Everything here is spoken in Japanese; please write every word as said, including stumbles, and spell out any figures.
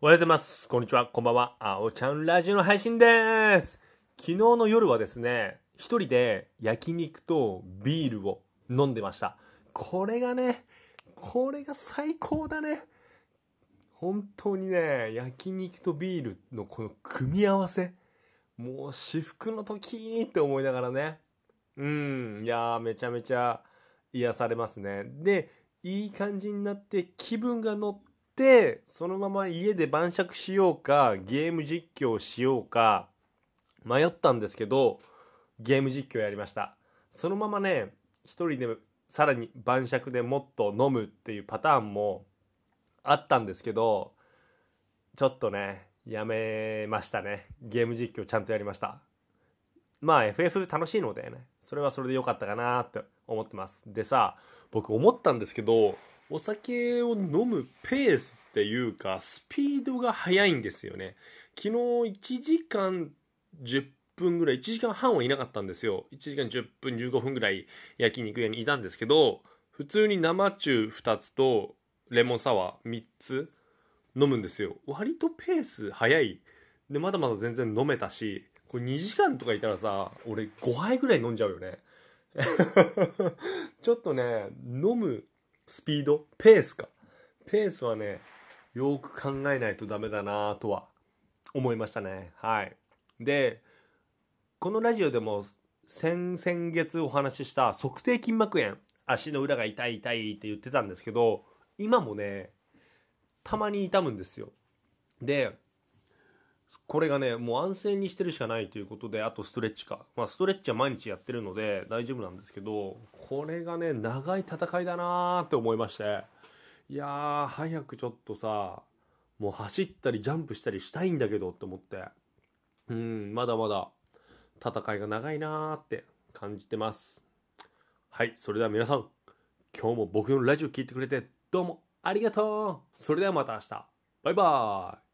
おはようございます。こんにちは。こんばんは。あおちゃんラジオの配信です。昨日の夜はですね、一人で焼肉とビールを飲んでました。これがね、これが最高だね。本当にね、焼肉とビールのこの組み合わせ。もう至福の時って思いながらね。うん、いやーめちゃめちゃ癒されますね。で、いい感じになって気分が乗って、でそのまま家で晩酌しようかゲーム実況しようか迷ったんですけど、ゲーム実況やりました。そのままね、一人でさらに晩酌でもっと飲むっていうパターンもあったんですけど、ちょっとねやめましたね。ゲーム実況ちゃんとやりました。まあ エフエフ 楽しいのでね、それはそれで良かったかなって思ってます。でさ、僕思ったんですけど、お酒を飲むペースっていうかスピードが速いんですよね。昨日いちじかんじゅっぷんぐらい、いちじかんはんはいなかったんですよ。いちじかんじゅっぷんじゅうごふんぐらい焼肉屋にいたんですけど、普通に生中ふたつとレモンサワーみっつ飲むんですよ。割とペース速いで、まだまだ全然飲めたし、これにじかんとかいたらさ、俺ごはいぐらい飲んじゃうよねちょっとね、飲むスピード、ペースかペースはね、よく考えないとダメだなとは思いましたね。はい。でこのラジオでも先々月お話しした足底筋膜炎、足の裏が痛い痛いって言ってたんですけど、今もねたまに痛むんですよ。でこれがね、もう安静にしてるしかないということで、あとストレッチか、まあ、ストレッチは毎日やってるので大丈夫なんですけど、これがね長い戦いだなーって思いまして、いやー早くちょっとさ、もう走ったりジャンプしたりしたいんだけどって思って、うん、まだまだ戦いが長いなーって感じてます。はい。それでは皆さん、今日も僕のラジオ聞いてくれてどうもありがとう。それではまた明日、バイバーイ。